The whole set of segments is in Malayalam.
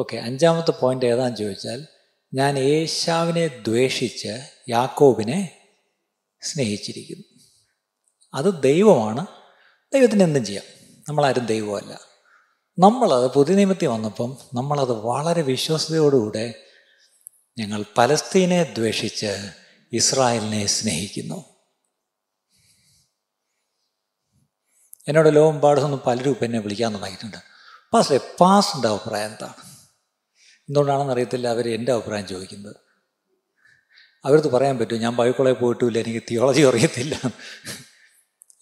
ഓക്കെ, അഞ്ചാമത്തെ പോയിന്റ് ഏതാണെന്ന് ചോദിച്ചാൽ, ഞാൻ ഏശാവിനെ ദ്വേഷിച്ച് യാക്കോബിനെ സ്നേഹിച്ചിരിക്കുന്നു. അത് ദൈവമാണ്, ദൈവത്തിന് എന്തും ചെയ്യാം. നമ്മളാരും ദൈവമല്ല. നമ്മളത് പുതിയ നിയമത്തിൽ വന്നപ്പം നമ്മളത് വളരെ വിശ്വാസതയോടുകൂടെ ഞങ്ങൾ പലസ്തീനെ ദ്വേഷിച്ച് ഇസ്രായേലിനെ സ്നേഹിക്കുന്നു. എന്നോട് ലോകമ്പാട് നിന്ന് പലരും ഇപ്പം എന്നെ വിളിക്കാൻ തുടങ്ങിയിട്ടുണ്ട്, പാസ്റ്ററെ പാസ്റ്ററിൻ്റെ അഭിപ്രായം എന്താണ്? എന്തുകൊണ്ടാണെന്ന് അറിയത്തില്ല അവർ എൻ്റെ അഭിപ്രായം ചോദിക്കുന്നത്. അവർക്ക് പറയാൻ പറ്റും ഞാൻ ബൈക്കോളെ പോയിട്ടില്ല, എനിക്ക് തിയോളജി അറിയത്തില്ല.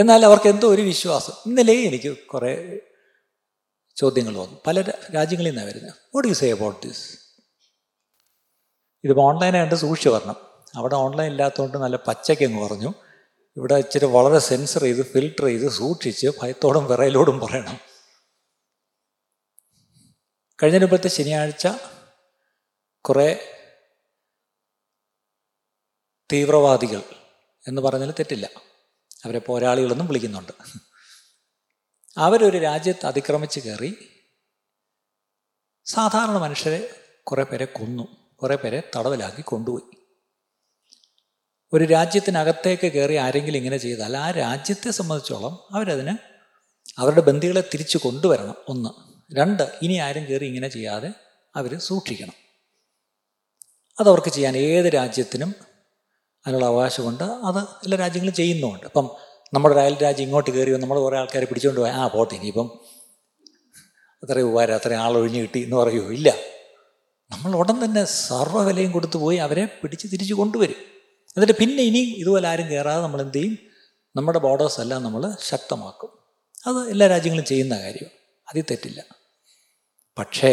എന്നാൽ അവർക്ക് എന്തോ ഒരു വിശ്വാസം. ഇന്നലെ എനിക്ക് കുറേ ചോദ്യങ്ങൾ വന്നു, പല രാജ്യങ്ങളിൽ നിന്നാണ് വരുന്നത്. What you say about this? ഇതിപ്പോൾ ഓൺലൈനായിട്ട് സൂക്ഷിച്ച് വരണം. അവിടെ ഓൺലൈൻ ഇല്ലാത്തതുകൊണ്ട് നല്ല പച്ചക്കങ്ങ് പറഞ്ഞു. ഇവിടെ ഇച്ചിരി വളരെ സെൻസർ ചെയ്ത് ഫിൽട്ടർ ചെയ്ത് സൂക്ഷിച്ച് ഭയത്തോടും വിറയിലോടും പറയണം. കഴിഞ്ഞപ്പോഴത്തെ ശനിയാഴ്ച കുറേ തീവ്രവാദികൾ എന്ന് പറഞ്ഞാൽ തെറ്റില്ല, അവരെ പോരാളികളെന്നും വിളിക്കുന്നുണ്ട്, അവരൊരു രാജ്യത്ത് അതിക്രമിച്ച് കയറി സാധാരണ മനുഷ്യരെ കുറേ പേരെ കൊന്നു, കുറേ പേരെ തടവിലാക്കി കൊണ്ടുപോയി. ഒരു രാജ്യത്തിനകത്തേക്ക് കയറി ആരെങ്കിലും ഇങ്ങനെ ചെയ്താൽ ആ രാജ്യത്തെ സംബന്ധിച്ചോളം അവരതിന് അവരുടെ ബന്ധികളെ തിരിച്ചു കൊണ്ടുവരണം. ഒന്ന്. രണ്ട്, ഇനി ആരും കയറി ഇങ്ങനെ ചെയ്യാതെ അവർ സൂക്ഷിക്കണം. അതവർക്ക് ചെയ്യാൻ ഏത് രാജ്യത്തിനും അതിനുള്ള അവകാശമുണ്ട്. അത് എല്ലാ രാജ്യങ്ങളും ചെയ്യുന്നുമുണ്ട്. അപ്പം നമ്മുടെ അയൽ രാജ്യം ഇങ്ങോട്ട് കയറി നമ്മൾ കുറേ ആൾക്കാരെ പിടിച്ചുകൊണ്ട് പോയാൽ ആ പോട്ടെ, ഇനിയിപ്പം അത്രയും ഉപകാരം, അത്രയും ആളൊഴിഞ്ഞ് കിട്ടി എന്ന് പറയുമോ? ഇല്ല, നമ്മൾ ഉടൻ തന്നെ സർവ്വവിലയും കൊടുത്തു പോയി അവരെ പിടിച്ച് തിരിച്ചു കൊണ്ടുവരും. എന്നിട്ട് പിന്നെ ഇനിയും ഇതുപോലെ ആരും കയറാതെ നമ്മൾ എന്ത് ചെയ്യും? നമ്മുടെ ബോർഡേഴ്സ് എല്ലാം നമ്മൾ ശക്തമാക്കും. അത് എല്ലാ രാജ്യങ്ങളും ചെയ്യുന്ന കാര്യമാണ്, അതിൽ തെറ്റില്ല. പക്ഷേ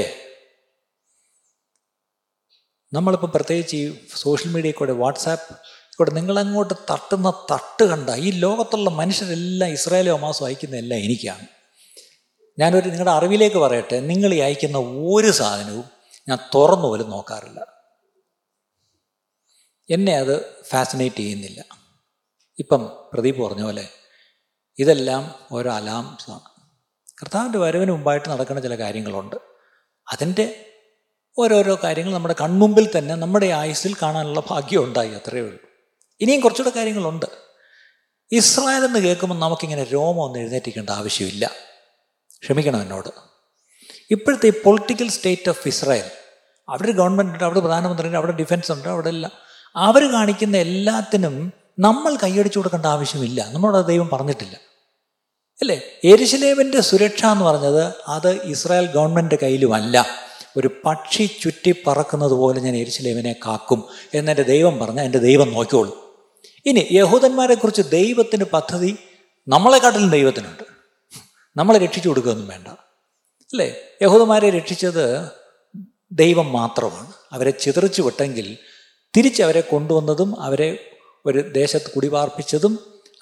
നമ്മളിപ്പോൾ പ്രത്യേകിച്ച് ഈ സോഷ്യൽ മീഡിയ കൂടെ വാട്സാപ്പ് കൂടെ നിങ്ങളങ്ങോട്ട് തട്ടുന്ന തട്ട് കണ്ട ഈ ലോകത്തുള്ള മനുഷ്യരെല്ലാം ഇസ്രായേലും ഹമാസും അയക്കുന്നതെല്ലാം എനിക്കാണ്. ഞാനൊരു നിങ്ങളുടെ അറിവിലേക്ക് പറയട്ടെ, നിങ്ങൾ ഈ അയക്കുന്ന ഒരു സാധനവും ഞാൻ തുറന്നു പോലും നോക്കാറില്ല. എന്നെ അത് ഫാസിനേറ്റ് ചെയ്യുന്നില്ല. ഇപ്പം പ്രദീപ് പറഞ്ഞ പോലെ ഇതെല്ലാം ഓരോ അലാംസാണ്. കർത്താവിൻ്റെ വരവിന് മുമ്പായിട്ട് നടക്കുന്ന ചില കാര്യങ്ങളുണ്ട്. അതിൻ്റെ ഓരോരോ കാര്യങ്ങൾ നമ്മുടെ കൺമുമ്പിൽ തന്നെ നമ്മുടെ ആയുസ്സിൽ കാണാനുള്ള ഭാഗ്യം ഉണ്ടായി, അത്രയേ ഉള്ളൂ. ഇനിയും കുറച്ചുകൂടെ കാര്യങ്ങളുണ്ട്. ഇസ്രായേൽ എന്ന് കേൾക്കുമ്പോൾ നമുക്കിങ്ങനെ രോമം ഒന്ന് എഴുന്നേറ്റിക്കേണ്ട ആവശ്യമില്ല. ക്ഷമിക്കണം എന്നോട്. ഇപ്പോഴത്തെ ഈ പൊളിറ്റിക്കൽ സ്റ്റേറ്റ് ഓഫ് ഇസ്രായേൽ, അവിടെ ഒരു ഗവൺമെൻറ് ഉണ്ട്, അവിടെ പ്രധാനമന്ത്രി ഉണ്ട്, അവിടെ ഡിഫൻസ് ഉണ്ട്, അവിടെ എല്ലാം അവർ കാണിക്കുന്ന എല്ലാത്തിനും നമ്മൾ കൈയടിച്ചു കൊടുക്കേണ്ട ആവശ്യമില്ല. നമ്മളോട് ദൈവം പറഞ്ഞിട്ടില്ല, അല്ലേ? യെരുശലേമിൻ്റെ സുരക്ഷ എന്ന് പറഞ്ഞത് അത് ഇസ്രായേൽ ഗവൺമെൻറ് കയ്യിലുമല്ല. ഒരു പക്ഷി ചുറ്റി പറക്കുന്നത് പോലെ ഞാൻ യെരുശലേമിനെ കാക്കും എന്നെൻ്റെ ദൈവം പറഞ്ഞാൽ എൻ്റെ ദൈവം നോക്കിക്കോളും. ഇനി യഹൂദന്മാരെക്കുറിച്ച് ദൈവത്തിന് പദ്ധതി നമ്മളെക്കാട്ടിലും ദൈവത്തിനുണ്ട്. നമ്മളെ രക്ഷിച്ചു കൊടുക്കുകയൊന്നും വേണ്ട, അല്ലേ? യഹൂദന്മാരെ രക്ഷിച്ചത് ദൈവം മാത്രമാണ്. അവരെ ചിതറിച്ചു വിട്ടെങ്കിൽ തിരിച്ചവരെ കൊണ്ടുവന്നതും അവരെ ഒരു ദേശത്ത് കുടിപാർപ്പിച്ചതും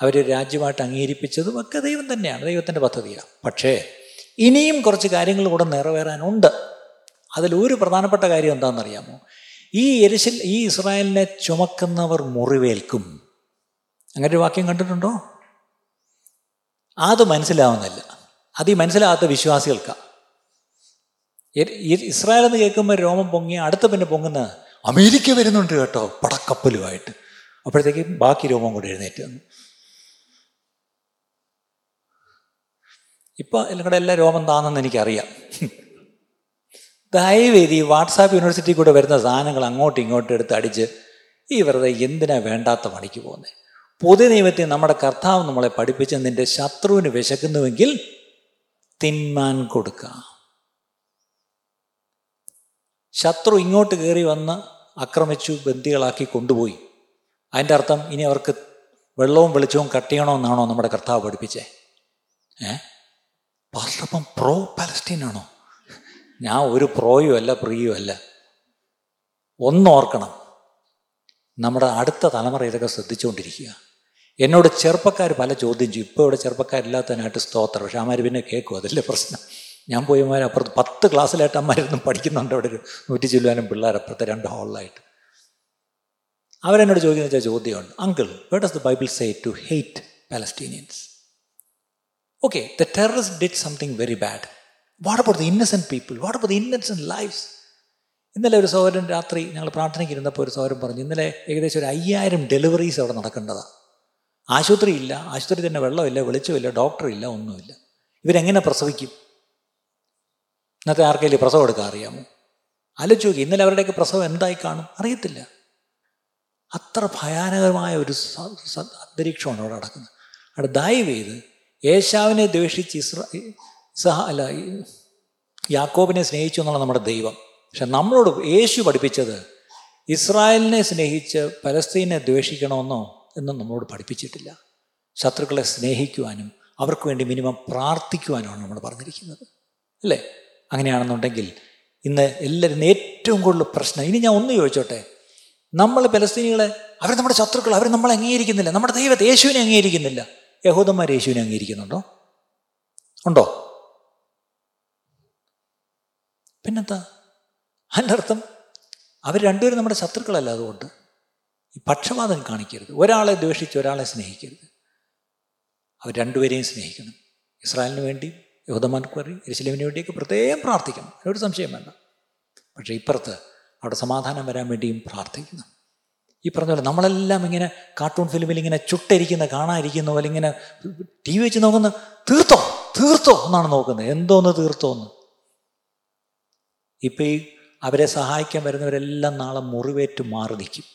അവരെ രാജ്യമായിട്ട് അംഗീകരിപ്പിച്ചതും ഒക്കെ ദൈവം തന്നെയാണ്, ദൈവത്തിൻ്റെ പദ്ധതിയാണ്. പക്ഷേ ഇനിയും കുറച്ച് കാര്യങ്ങൾ കൂടെ നിറവേറാനുണ്ട്. അതിലൊരു പ്രധാനപ്പെട്ട കാര്യം എന്താണെന്നറിയാമോ? ഈ ഇസ്രായേലിനെ ചുമക്കുന്നവർ മുറിവേൽക്കും. അങ്ങനെ ഒരു വാക്യം കണ്ടിട്ടുണ്ടോ? അത് മനസ്സിലാവുന്നില്ല. അത് ഈ മനസ്സിലാകാത്ത വിശ്വാസികൾക്കാണ്. ഇസ്രായേൽ എന്ന് കേൾക്കുമ്പോൾ രോമം പൊങ്ങി അടുത്ത പിന്നെ പൊങ്ങുന്ന അമേരിക്ക വരുന്നുണ്ട് കേട്ടോ, പടക്കപ്പലുമായിട്ട്. അപ്പോഴത്തേക്ക് ബാക്കി രോമം കൂടെ എഴുന്നേറ്റ് വന്നു. ഇപ്പോൾ നിങ്ങളുടെ എല്ലാ രോമം താന്നെന്ന് എനിക്കറിയാം. ദയവേദി ഈ വാട്സാപ്പ് യൂണിവേഴ്സിറ്റി കൂടെ വരുന്ന സാധനങ്ങൾ അങ്ങോട്ടും ഇങ്ങോട്ടും എടുത്ത് അടിച്ച് ഈ വെറുതെ എന്തിനാണ് വേണ്ടാത്ത പണിക്ക് പോകുന്നത്? പൊതു നിയമത്തിൽ നമ്മുടെ കർത്താവ് നമ്മളെ പഠിപ്പിച്ച് നിൻ്റെ ശത്രുവിന് വിശക്കുന്നുവെങ്കിൽ തിന്മാൻ കൊടുക്കാം. ശത്രു ഇങ്ങോട്ട് കയറി വന്ന് ആക്രമിച്ചു ബന്ദികളാക്കി കൊണ്ടുപോയി, അതിൻ്റെ അർത്ഥം ഇനി അവർക്ക് വെള്ളവും വെളിച്ചവും കട്ട് ചെയ്യണമെന്നാണോ നമ്മുടെ കർത്താവ് പഠിപ്പിച്ചേ? പാസ്റ്റപ്പം പ്രോ പാലസ്റ്റീനാണോ? ഞാൻ ഒരു പ്രോയും അല്ല പ്രിയും അല്ല. ഒന്നോർക്കണം, നമ്മുടെ അടുത്ത തലമുറ ഇതൊക്കെ ശ്രദ്ധിച്ചുകൊണ്ടിരിക്കുക. എന്നോട് ചെറുപ്പക്കാർ പല ചോദ്യം ചെയ്യും. ഇപ്പോൾ ഇവിടെ ചെറുപ്പക്കാരില്ലാത്തതിനായിട്ട് സ്തോത്രം. പക്ഷെ അമാർ പിന്നെ കേൾക്കും, അതല്ലേ പ്രശ്നം. ഞാൻ പോയമാർ അപ്പുറത്ത് 10 ക്ലാസ്സിലായിട്ട് അമ്മാരൊന്നും പഠിക്കുന്നുണ്ട്. അവിടെ ഒരു 100 ചില്ലാനും പിള്ളേർ അപ്പുറത്തെ 2 ഹോളിലായിട്ട്. അവരെന്നോട് ചോദിക്കുന്ന വെച്ചാൽ ചോദ്യമുണ്ട്, uncle where does the Bible say to hate Palestinians? Okay, the terrorist did something very bad. What about the innocent people? What about the innocent lives? ഇന്നലെ ഒരു സഹോദരൻ രാത്രി ഞങ്ങൾ പ്രാർത്ഥനയ്ക്കിരുന്നപ്പോൾ ഒരു സഹോദരൻ പറഞ്ഞു, ഇന്നലെ ഏകദേശം ഒരു 5000 ഡെലിവറീസ് അവിടെ നടക്കേണ്ടതാണ്. ആശുപത്രിയില്ല, ആശുപത്രി തന്നെ വെള്ളമില്ല, വെളിച്ചമില്ല, ഡോക്ടറില്ല, ഒന്നുമില്ല. ഇവരെങ്ങനെ പ്രസവിക്കും? ഇന്നത്തെ ആർക്കെങ്കിലും പ്രസവം എടുക്കാൻ അറിയാമോ? ആലോചിച്ച് നോക്കി, ഇന്നലെ അവരുടെയൊക്കെ പ്രസവം എന്തായി കാണും അറിയത്തില്ല. അത്ര ഭയാനകരമായ ഒരു അന്തരീക്ഷമാണ് അവിടെ നടക്കുന്നത്. അവിടെ ദയവ് ചെയ്ത് ഏശാവിനെ ദ്വേഷിച്ച് യാക്കോബിനെ സ്നേഹിച്ചു എന്നുള്ള നമ്മുടെ ദൈവം. പക്ഷെ നമ്മളോട് യേശു പഠിപ്പിച്ചത് ഇസ്രായേലിനെ സ്നേഹിച്ച് പലസ്തീനെ ദ്വേഷിക്കണമെന്നോ എന്നും നമ്മളോട് പഠിപ്പിച്ചിട്ടില്ല. ശത്രുക്കളെ സ്നേഹിക്കുവാനും അവർക്ക് വേണ്ടി മിനിമം പ്രാർത്ഥിക്കുവാനുമാണ് നമ്മൾ പറഞ്ഞിരിക്കുന്നത്, അല്ലേ? അങ്ങനെയാണെന്നുണ്ടെങ്കിൽ ഇന്ന് എല്ലാവരും ഏറ്റവും കൂടുതൽ പ്രശ്നം. ഇനി ഞാൻ ഒന്ന് ചോദിച്ചോട്ടെ, നമ്മൾ പലസ്തീനികളെ, അവർ നമ്മുടെ ശത്രുക്കൾ, അവർ നമ്മളെ അംഗീകരിക്കുന്നില്ല, നമ്മുടെ ദൈവത്തെ യേശുവിനെ അംഗീകരിക്കുന്നില്ല. യഹൂദന്മാർ യേശുവിനെ അംഗീകരിക്കുന്നുണ്ടോ? ഉണ്ടോ? പിന്നെന്താ അതിൻ്റെ അർത്ഥം? അവർ രണ്ടുപേരും നമ്മുടെ ശത്രുക്കളല്ല. അതുകൊണ്ട് ഈ പക്ഷപാതം കാണിക്കരുത്, ഒരാളെ ദ്വേഷിച്ച് ഒരാളെ സ്നേഹിക്കരുത്. അവർ രണ്ടുപേരെയും സ്നേഹിക്കണം. ഇസ്രായേലിന് വേണ്ടി, യഹൂദന്മാർക്ക് വേണ്ടി, യെരുശലേമിന് വേണ്ടിയൊക്കെ പ്രത്യേകം പ്രാർത്ഥിക്കണം, ഒരു സംശയം വേണ്ട. പക്ഷേ ഇപ്പുറത്ത് അവിടെ സമാധാനം വരാൻ വേണ്ടിയും പ്രാർത്ഥിക്കണം. ഈ പറഞ്ഞ പോലെ നമ്മളെല്ലാം ഇങ്ങനെ കാർട്ടൂൺ ഫിലിമിൽ ഇങ്ങനെ ചുട്ടരിക്കുന്ന കാണാതിരിക്കുന്ന പോലെ ഇങ്ങനെ ടി വി വെച്ച് നോക്കുന്ന തീർത്തോ തീർത്തോ എന്നാണ് നോക്കുന്നത്. എന്തോന്ന് തീർത്തോന്ന്. ഇപ്പം ഈ അവരെ സഹായിക്കാൻ വരുന്നവരെല്ലാം നാളെ മുറിവേറ്റ് മാറിനിൽക്കും.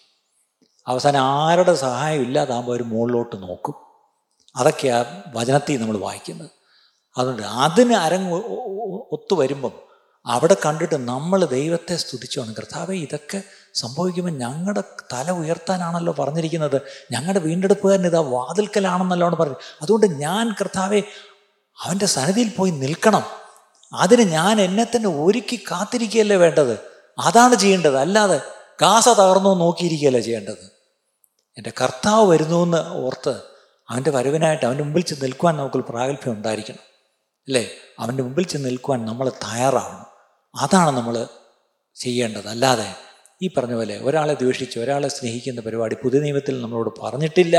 അവസാനം ആരുടെ സഹായം ഇല്ലാതാകുമ്പോൾ അവർ മുകളിലോട്ട് നോക്കും. അതൊക്കെയാണ് വചനത്തിൽ നമ്മൾ വായിക്കുന്നത്. അതുകൊണ്ട് അതിന് അരങ്ങ് ഒത്തു വരുമ്പം അവിടെ കണ്ടിട്ട് നമ്മൾ ദൈവത്തെ സ്തുതിച്ചോണം. കർത്താവേ, ഇതൊക്കെ സംഭവിക്കുമ്പോൾ ഞങ്ങളുടെ തല ഉയർത്താനാണല്ലോ പറഞ്ഞിരിക്കുന്നത്, ഞങ്ങളുടെ വീണ്ടെടുപ്പുകാരൻ ഇതാ വാതിൽക്കലാണെന്നല്ലോ പറഞ്ഞു. അതുകൊണ്ട് ഞാൻ കർത്താവേ അവൻ്റെ സന്നിധിയിൽ പോയി നിൽക്കണം. അതിന് ഞാൻ എന്നെ തന്നെ ഒരുക്കി കാത്തിരിക്കുകയല്ലേ വേണ്ടത്. അതാണ് ചെയ്യേണ്ടത്. അല്ലാതെ ഗാസ തകർന്നു നോക്കിയിരിക്കുകയല്ലേ ചെയ്യേണ്ടത്. എൻ്റെ കർത്താവ് വരുന്നു എന്ന് ഓർത്ത് അവൻ്റെ വരവിനായിട്ട് അവൻ്റെ മുമ്പിൽ ചെന്ന് നിൽക്കുവാൻ നമുക്ക് പ്രാഗൽഭ്യം ഉണ്ടായിരിക്കണം, അല്ലേ? അവൻ്റെ മുമ്പിൽ ചെന്ന് നിൽക്കുവാൻ നമ്മൾ തയ്യാറാവണം. അതാണ് നമ്മൾ ചെയ്യേണ്ടത്. അല്ലാതെ ഈ പറഞ്ഞ പോലെ ഒരാളെ ദ്വേഷിച്ച് ഒരാളെ സ്നേഹിക്കുന്ന പരിപാടി പുതിയ നിയമത്തിൽ നമ്മളോട് പറഞ്ഞിട്ടില്ല,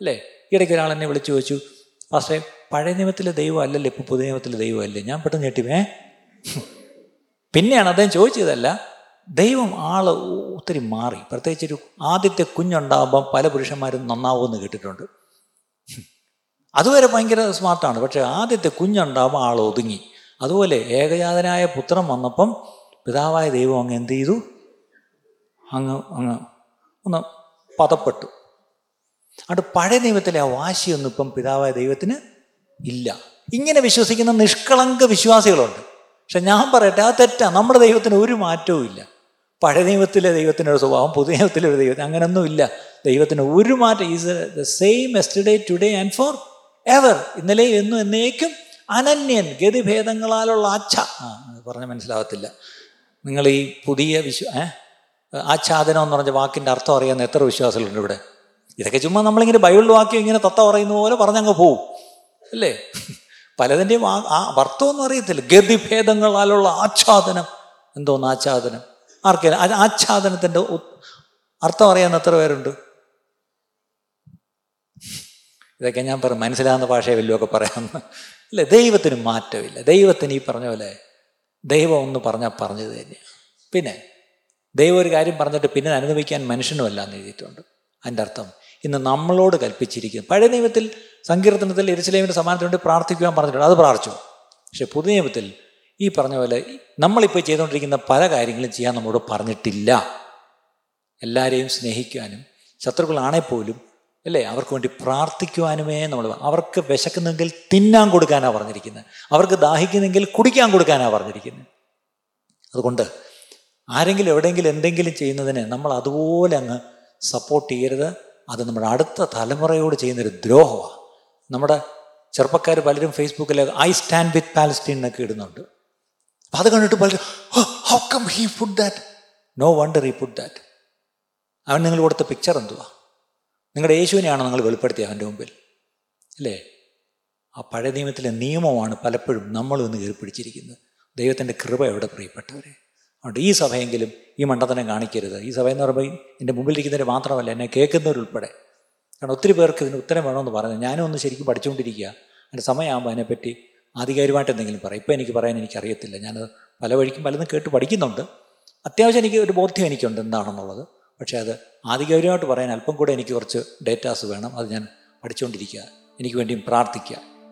അല്ലേ? ഇടയ്ക്ക് ഒരാൾ എന്നെ വിളിച്ചു ചോദിച്ചു, പക്ഷേ പഴയ നിയമത്തിലെ ദൈവം അല്ലല്ലോ ഇപ്പോൾ പുതിയ നിയമത്തിലെ ദൈവം അല്ലേ? ഞാൻ പെട്ടെന്ന് ഞെട്ടിവേ. പിന്നെയാണ് അദ്ദേഹം ചോദിച്ചതല്ല, ദൈവം ആള് ഒത്തിരി മാറി. പ്രത്യേകിച്ചൊരു ആദ്യത്തെ കുഞ്ഞുണ്ടാകുമ്പം പല പുരുഷന്മാരും നന്നാവുമെന്ന് കേട്ടിട്ടുണ്ട്. അതുവരെ ഭയങ്കര സ്മാർട്ടാണ്, പക്ഷേ ആദ്യത്തെ കുഞ്ഞുണ്ടാകുമ്പോൾ ആൾ ഒതുങ്ങി. അതുപോലെ ഏകജാതനായ പുത്രൻ വന്നപ്പം പിതാവായ ദൈവം അങ്ങ് എന്ത് ചെയ്തു, ഒന്ന് പതപ്പെട്ടു. അവിടെ പഴയ ദൈവത്തിലെ ആ വാശിയൊന്നും ഇപ്പം പിതാവായ ദൈവത്തിന് ഇല്ല. ഇങ്ങനെ വിശ്വസിക്കുന്ന നിഷ്കളങ്ക വിശ്വാസികളുണ്ട്. പക്ഷെ ഞാൻ പറയട്ടെ, ആ തെറ്റാണ്. നമ്മുടെ ദൈവത്തിന് ഒരു മാറ്റവും ഇല്ല. പഴയ ദൈവത്തിലെ ദൈവത്തിനൊരു സ്വഭാവം, പുതിയ ദൈവത്തിലെ ഒരു ദൈവത്തിന് അങ്ങനെയൊന്നും ഇല്ല. ദൈവത്തിന് ഒരു മാറ്റം. Is the same yesterday today and for ever. ഇന്നലെ എന്നും എന്നേക്കും അനന്യൻ. ഗതിഭേദങ്ങളാലുള്ള പറഞ്ഞ് മനസ്സിലാവത്തില്ല. നിങ്ങൾ ഈ പുതിയ ആച്ഛാദനം എന്ന് പറഞ്ഞ വാക്കിൻ്റെ അർത്ഥം അറിയാവുന്ന എത്ര വിശ്വാസികളുണ്ട് ഇവിടെ? ഇതൊക്കെ ചുമ്മാ നമ്മളിങ്ങനെ ബൈബിൾ വാക്യം ഇങ്ങനെ തത്ത പറയുന്ന പോലെ പറഞ്ഞങ്ങ് പോവും, അല്ലേ? പലതിൻ്റെയും ആ അർത്ഥമൊന്നും അറിയത്തില്ല. ഗതിഭേദങ്ങളാലുള്ള ആച്ഛാദനം. എന്തോന്ന് ആച്ഛാദനം? ആർക്കറിയാം? ആച്ഛാദനത്തിൻ്റെ അർത്ഥം അറിയാവുന്ന എത്ര പേരുണ്ട്? ഇതൊക്കെ ഞാൻ പറയും മനസ്സിലാകുന്ന ഭാഷയെ വല്ലതുമൊക്കെ പറയാമെന്ന്, അല്ലേ? ദൈവത്തിന് മാറ്റമില്ല. ദൈവത്തിന് ഈ പറഞ്ഞ പോലെ ദൈവം ഒന്ന് പറഞ്ഞാൽ പറഞ്ഞത് തന്നെയാണ്. പിന്നെ ദൈവം ഒരു കാര്യം പറഞ്ഞിട്ട് പിന്നെ അനുഭവിക്കാൻ മനുഷ്യനുമല്ല എന്ന് എഴുതിയിട്ടുണ്ട്. അതിൻ്റെ അർത്ഥം ഇന്ന് നമ്മളോട് കൽപ്പിച്ചിരിക്കുന്നു. പഴയ നിയമത്തിൽ സങ്കീർത്തനത്തിൽ യെരുശലേമിൻ്റെ സമാനത്തിന് വേണ്ടി പ്രാർത്ഥിക്കുവാൻ പറഞ്ഞിട്ടുണ്ട്, അത് പ്രാർത്ഥിച്ചു. പക്ഷേ പുതിയ നിയമത്തിൽ ഈ പറഞ്ഞ പോലെ നമ്മളിപ്പോൾ ചെയ്തുകൊണ്ടിരിക്കുന്ന പല കാര്യങ്ങളും ചെയ്യാൻ നമ്മളോട് പറഞ്ഞിട്ടില്ല. എല്ലാവരെയും സ്നേഹിക്കുവാനും ശത്രുക്കളാണെ പോലും, അല്ലേ, അവർക്ക് വേണ്ടി പ്രാർത്ഥിക്കുവാനുമേ നമ്മൾ. അവർക്ക് വിശക്കുന്നെങ്കിൽ തിന്നാൻ കൊടുക്കാനാണ് പറഞ്ഞിരിക്കുന്നത്, അവർക്ക് ദാഹിക്കുന്നെങ്കിൽ കുടിക്കാൻ കൊടുക്കാനാണ് പറഞ്ഞിരിക്കുന്നത്. അതുകൊണ്ട് ആരെങ്കിലും എവിടെയെങ്കിലും എന്തെങ്കിലും ചെയ്യുന്നതിന് നമ്മൾ അതുപോലെ അങ്ങ് സപ്പോർട്ട് ചെയ്യരുത്. അത് നമ്മുടെ അടുത്ത തലമുറയോട് ചെയ്യുന്നൊരു ദ്രോഹമാണ്. നമ്മുടെ ചെറുപ്പക്കാർ പലരും ഫേസ്ബുക്കിൽ ഐ സ്റ്റാൻഡ് വിത്ത് പാലസ്റ്റീൻ എന്നൊക്കെ ഇടുന്നുണ്ട്. അപ്പം അത് കണ്ടിട്ട് പലരും how come he put that, no wonder he put that. അവൻ നിങ്ങൾ കൊടുത്ത പിക്ചർ എന്തുവാ? നിങ്ങളുടെ യേശുവിനെയാണോ നിങ്ങൾ വെളിപ്പെടുത്തിയ അവൻ്റെ മുമ്പിൽ, അല്ലേ? ആ പഴയ നിയമത്തിലെ നിയമമാണ് പലപ്പോഴും നമ്മൾ ഇന്ന് ഏർപ്പിടിച്ചിരിക്കുന്നത്. ദൈവത്തിൻ്റെ കൃപ എവിടെ പ്രിയപ്പെട്ടവരെ? അതുകൊണ്ട് ഈ സഭയെങ്കിലും ഈ മണ്ഡലത്തിനെ കാണിക്കരുത്. ഈ സഭയെന്ന് പറയുമ്പോൾ എൻ്റെ മുമ്പിലിരിക്കുന്നവർ മാത്രമല്ല, എന്നെ കേൾക്കുന്നവരുൾപ്പെടെ. കാരണം ഒത്തിരി പേർക്ക് ഇതിന് ഉത്തരം വേണമെന്ന് പറഞ്ഞു. ഞാനും ഒന്ന് ശരിക്കും പഠിച്ചുകൊണ്ടിരിക്കുക. എൻ്റെ സമയമാകുമ്പോൾ അതിനെപ്പറ്റി ആധികാരികമായിട്ട് എന്തെങ്കിലും പറയും. ഇപ്പം എനിക്ക് പറയാൻ എനിക്കറിയത്തില്ല, ഞാൻ പല വഴിക്കും പലതും കേട്ട് പഠിക്കുന്നുണ്ട്. അത്യാവശ്യം എനിക്ക് ഒരു ബോധ്യം എനിക്കുണ്ട് എന്താണെന്നുള്ളത്. പക്ഷേ അത് ആധികാരികമായിട്ട് പറയാൻ അല്പം കൂടെ എനിക്ക് കുറച്ച് ഡേറ്റാസ് വേണം. അത് ഞാൻ പഠിച്ചുകൊണ്ടിരിക്കുക, എനിക്ക് വേണ്ടിയും പ്രാർത്ഥിക്കുക.